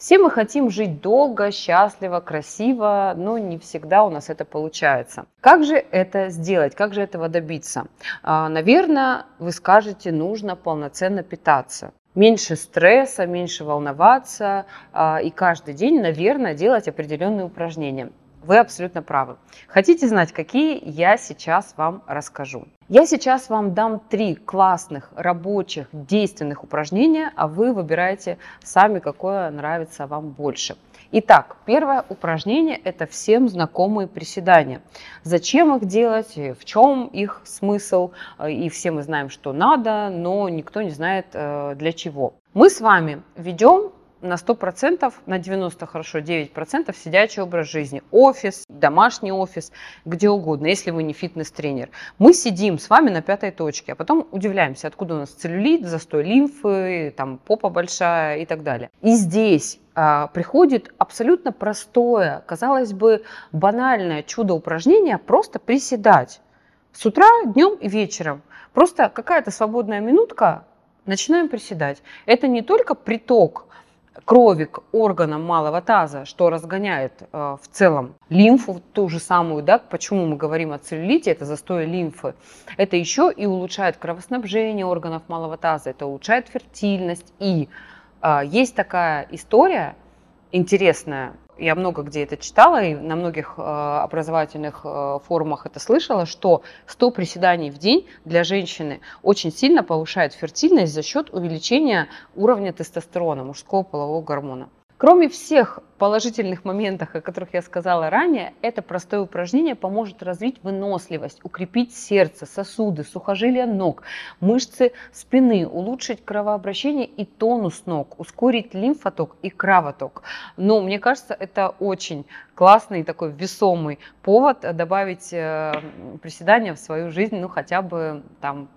Все мы хотим жить долго, счастливо, красиво, но не всегда у нас это получается. Как же это сделать? Как же этого добиться? Наверное, вы скажете, нужно полноценно питаться. Меньше стресса, меньше волноваться и каждый день, наверное, делать определенные упражнения. Вы абсолютно правы. Хотите знать, какие? Я сейчас вам расскажу. Я сейчас вам дам 3 классных, рабочих, действенных упражнения, а вы выбираете сами, какое нравится вам больше. Итак, первое упражнение – это всем знакомые приседания. Зачем их делать, в чем их смысл, и все мы знаем, что надо, но никто не знает, для чего. Мы с вами ведем на 100%, на 90% хорошо, 9% сидячий образ жизни. Офис, домашний офис, где угодно, если вы не фитнес-тренер. Мы сидим с вами на 5-й точке, а потом удивляемся, откуда у нас целлюлит, застой лимфы, там попа большая и так далее. И здесь приходит абсолютно простое, казалось бы, банальное чудо-упражнение просто приседать. С утра, днем и вечером. Просто какая-то свободная минутка, начинаем приседать. Это не только приток крови к органам малого таза, что разгоняет в целом лимфу, ту же самую, да, почему мы говорим о целлюлите, это застой лимфы. Это еще и улучшает кровоснабжение органов малого таза, это улучшает фертильность. И есть такая история интересная, я много где это читала и на многих образовательных форумах это слышала, что 100 приседаний в день для женщины очень сильно повышает фертильность за счет увеличения уровня тестостерона, мужского полового гормона. Кроме всех положительных моментов, о которых я сказала ранее, это простое упражнение поможет развить выносливость, укрепить сердце, сосуды, сухожилия ног, мышцы спины, улучшить кровообращение и тонус ног, ускорить лимфоток и кровоток. Но мне кажется, это очень классный такой весомый повод добавить приседания в свою жизнь, ну хотя бы там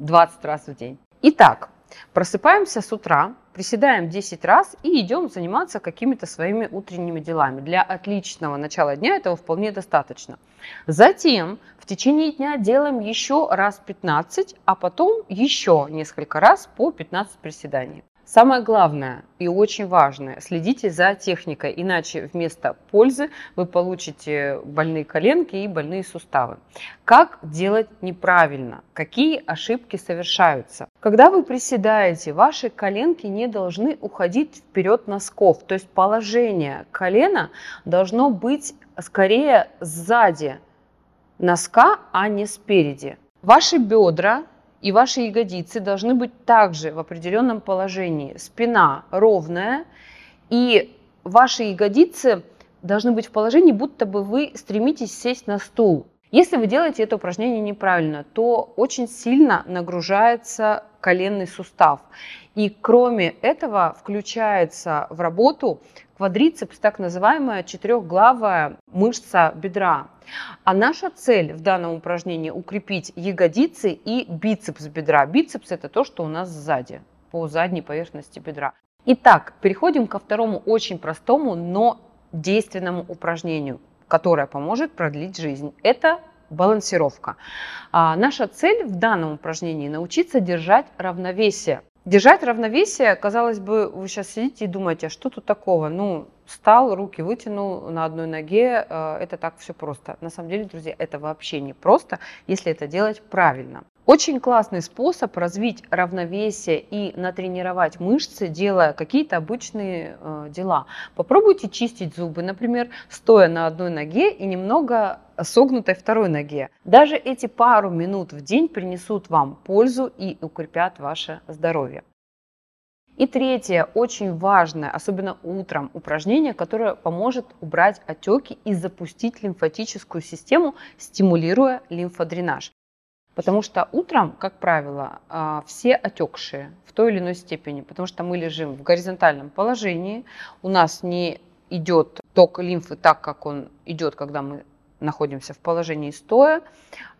20 раз в день. Итак, просыпаемся с утра, приседаем 10 раз и идем заниматься какими-то своими утренними делами. Для отличного начала дня этого вполне достаточно. Затем в течение дня делаем еще раз 15, а потом еще несколько раз по 15 приседаний. Самое главное и очень важное – следите за техникой, иначе вместо пользы вы получите больные коленки и больные суставы. Как делать неправильно? Какие ошибки совершаются? Когда вы приседаете, ваши коленки не должны уходить вперед носков, то есть положение колена должно быть скорее сзади носка, а не спереди. Ваши бедра и ваши ягодицы должны быть также в определенном положении. Спина ровная, и ваши ягодицы должны быть в положении, будто бы вы стремитесь сесть на стул. Если вы делаете это упражнение неправильно, то очень сильно нагружается коленный сустав. И кроме этого включается в работу квадрицепс, так называемая четырехглавая мышца бедра. А наша цель в данном упражнении – укрепить ягодицы и бицепс бедра. Бицепс – это то, что у нас сзади, по задней поверхности бедра. Итак, переходим ко второму очень простому, но действенному упражнению, которая поможет продлить жизнь. Это балансировка. Наша цель в данном упражнении – научиться держать равновесие. Держать равновесие, казалось бы, вы сейчас сидите и думаете, а что тут такого? Ну, встал, руки вытянул на одной ноге, это так все просто. На самом деле, друзья, это вообще не просто, если это делать правильно. Очень классный способ развить равновесие и натренировать мышцы, делая какие-то обычные дела. Попробуйте чистить зубы, например, стоя на одной ноге и немного согнутой второй ноге. Даже эти пару минут в день принесут вам пользу и укрепят ваше здоровье. И третье, очень важное, особенно утром, упражнение, которое поможет убрать отеки и запустить лимфатическую систему, стимулируя лимфодренаж. Потому что утром, как правило, все отекшие в той или иной степени, потому что мы лежим в горизонтальном положении, у нас не идет ток лимфы так, как он идет, когда мы находимся в положении стоя,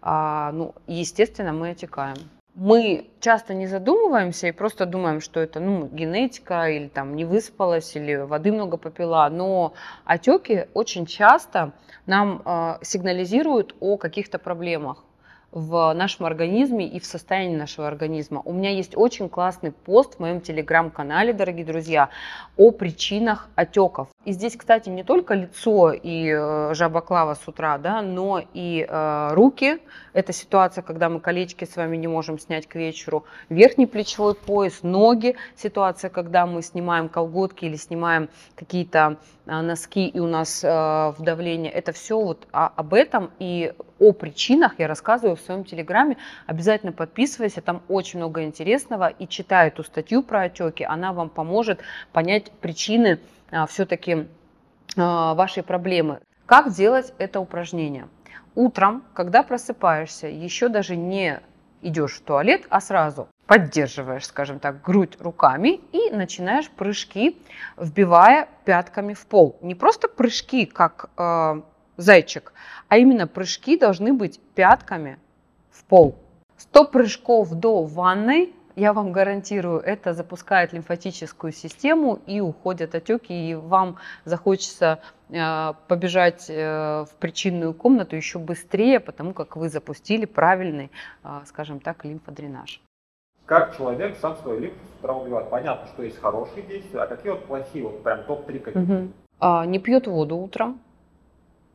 ну, естественно, мы отекаем. Мы часто не задумываемся и просто думаем, что это генетика, или там не выспалась, или воды много попила. Но отеки очень часто нам сигнализируют о каких-то проблемах. в нашем организме и в состоянии нашего организма. У меня есть очень классный пост в моем телеграм-канале, дорогие друзья, о причинах отеков. И здесь, кстати, не только лицо и жабоклава с утра, да, но и руки. Это ситуация, когда мы колечки с вами не можем снять к вечеру. Верхний плечевой пояс, ноги. Ситуация, когда мы снимаем колготки или снимаем какие-то носки, и у нас давление. Это все вот об этом и о причинах я рассказываю в своем телеграме. Обязательно подписывайся, там очень много интересного. И читай эту статью про отеки, она вам поможет понять причины все-таки вашей проблемы. Как делать это упражнение? Утром, когда просыпаешься, еще даже не идешь в туалет, а сразу поддерживаешь, скажем так, грудь руками и начинаешь прыжки, вбивая пятками в пол. Не просто прыжки, как зайчик, а именно прыжки должны быть пятками в пол. 100 прыжков до ванной, я вам гарантирую, это запускает лимфатическую систему и уходят отеки, и вам захочется побежать в причинную комнату еще быстрее, потому как вы запустили правильный, скажем так, лимфодренаж. Как человек сам свой лимф убивает? Понятно, что есть хорошие действия, а какие вот плохие, вот прям топ-3 какие? Угу. Не пьет воду утром.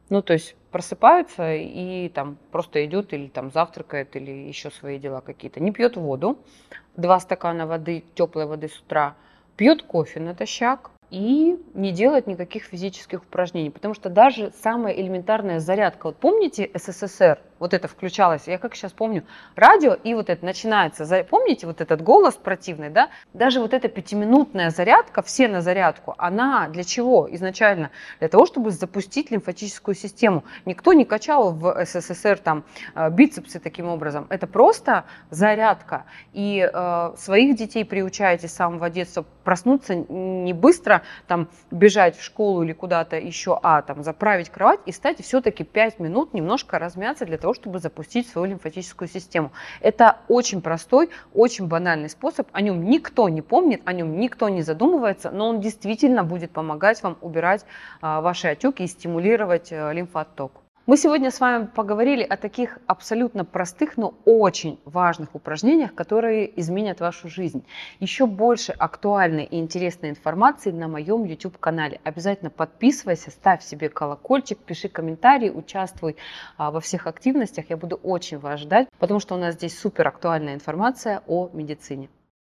Ну, то есть просыпаются и там просто идет или там завтракает, или еще свои дела какие-то. Не пьет воду, 2 стакана воды, теплой воды с утра, пьет кофе натощак и не делает никаких физических упражнений. Потому что даже самая элементарная зарядка, вот помните СССР, вот это включалось, я как сейчас помню, радио, и вот это начинается, помните вот этот голос противный, да? Даже вот эта 5-минутная зарядка, все на зарядку, она для чего изначально? Для того, чтобы запустить лимфатическую систему. Никто не качал в СССР там бицепсы таким образом, это просто зарядка. И своих детей приучаете с самого детства проснуться не быстро, там бежать в школу или куда-то еще, а там заправить кровать и стать все-таки 5 минут немножко размяться для того, чтобы запустить свою лимфатическую систему. Это очень простой, очень банальный способ. О нем никто не помнит, о нем никто не задумывается, но он действительно будет помогать вам убирать ваши отеки и стимулировать лимфоотток. Мы сегодня с вами поговорили о таких абсолютно простых, но очень важных упражнениях, которые изменят вашу жизнь. Еще больше актуальной и интересной информации на моем YouTube-канале. Обязательно подписывайся, ставь себе колокольчик, пиши комментарии, участвуй во всех активностях. Я буду очень вас ждать, потому что у нас здесь супер актуальная информация о медицине.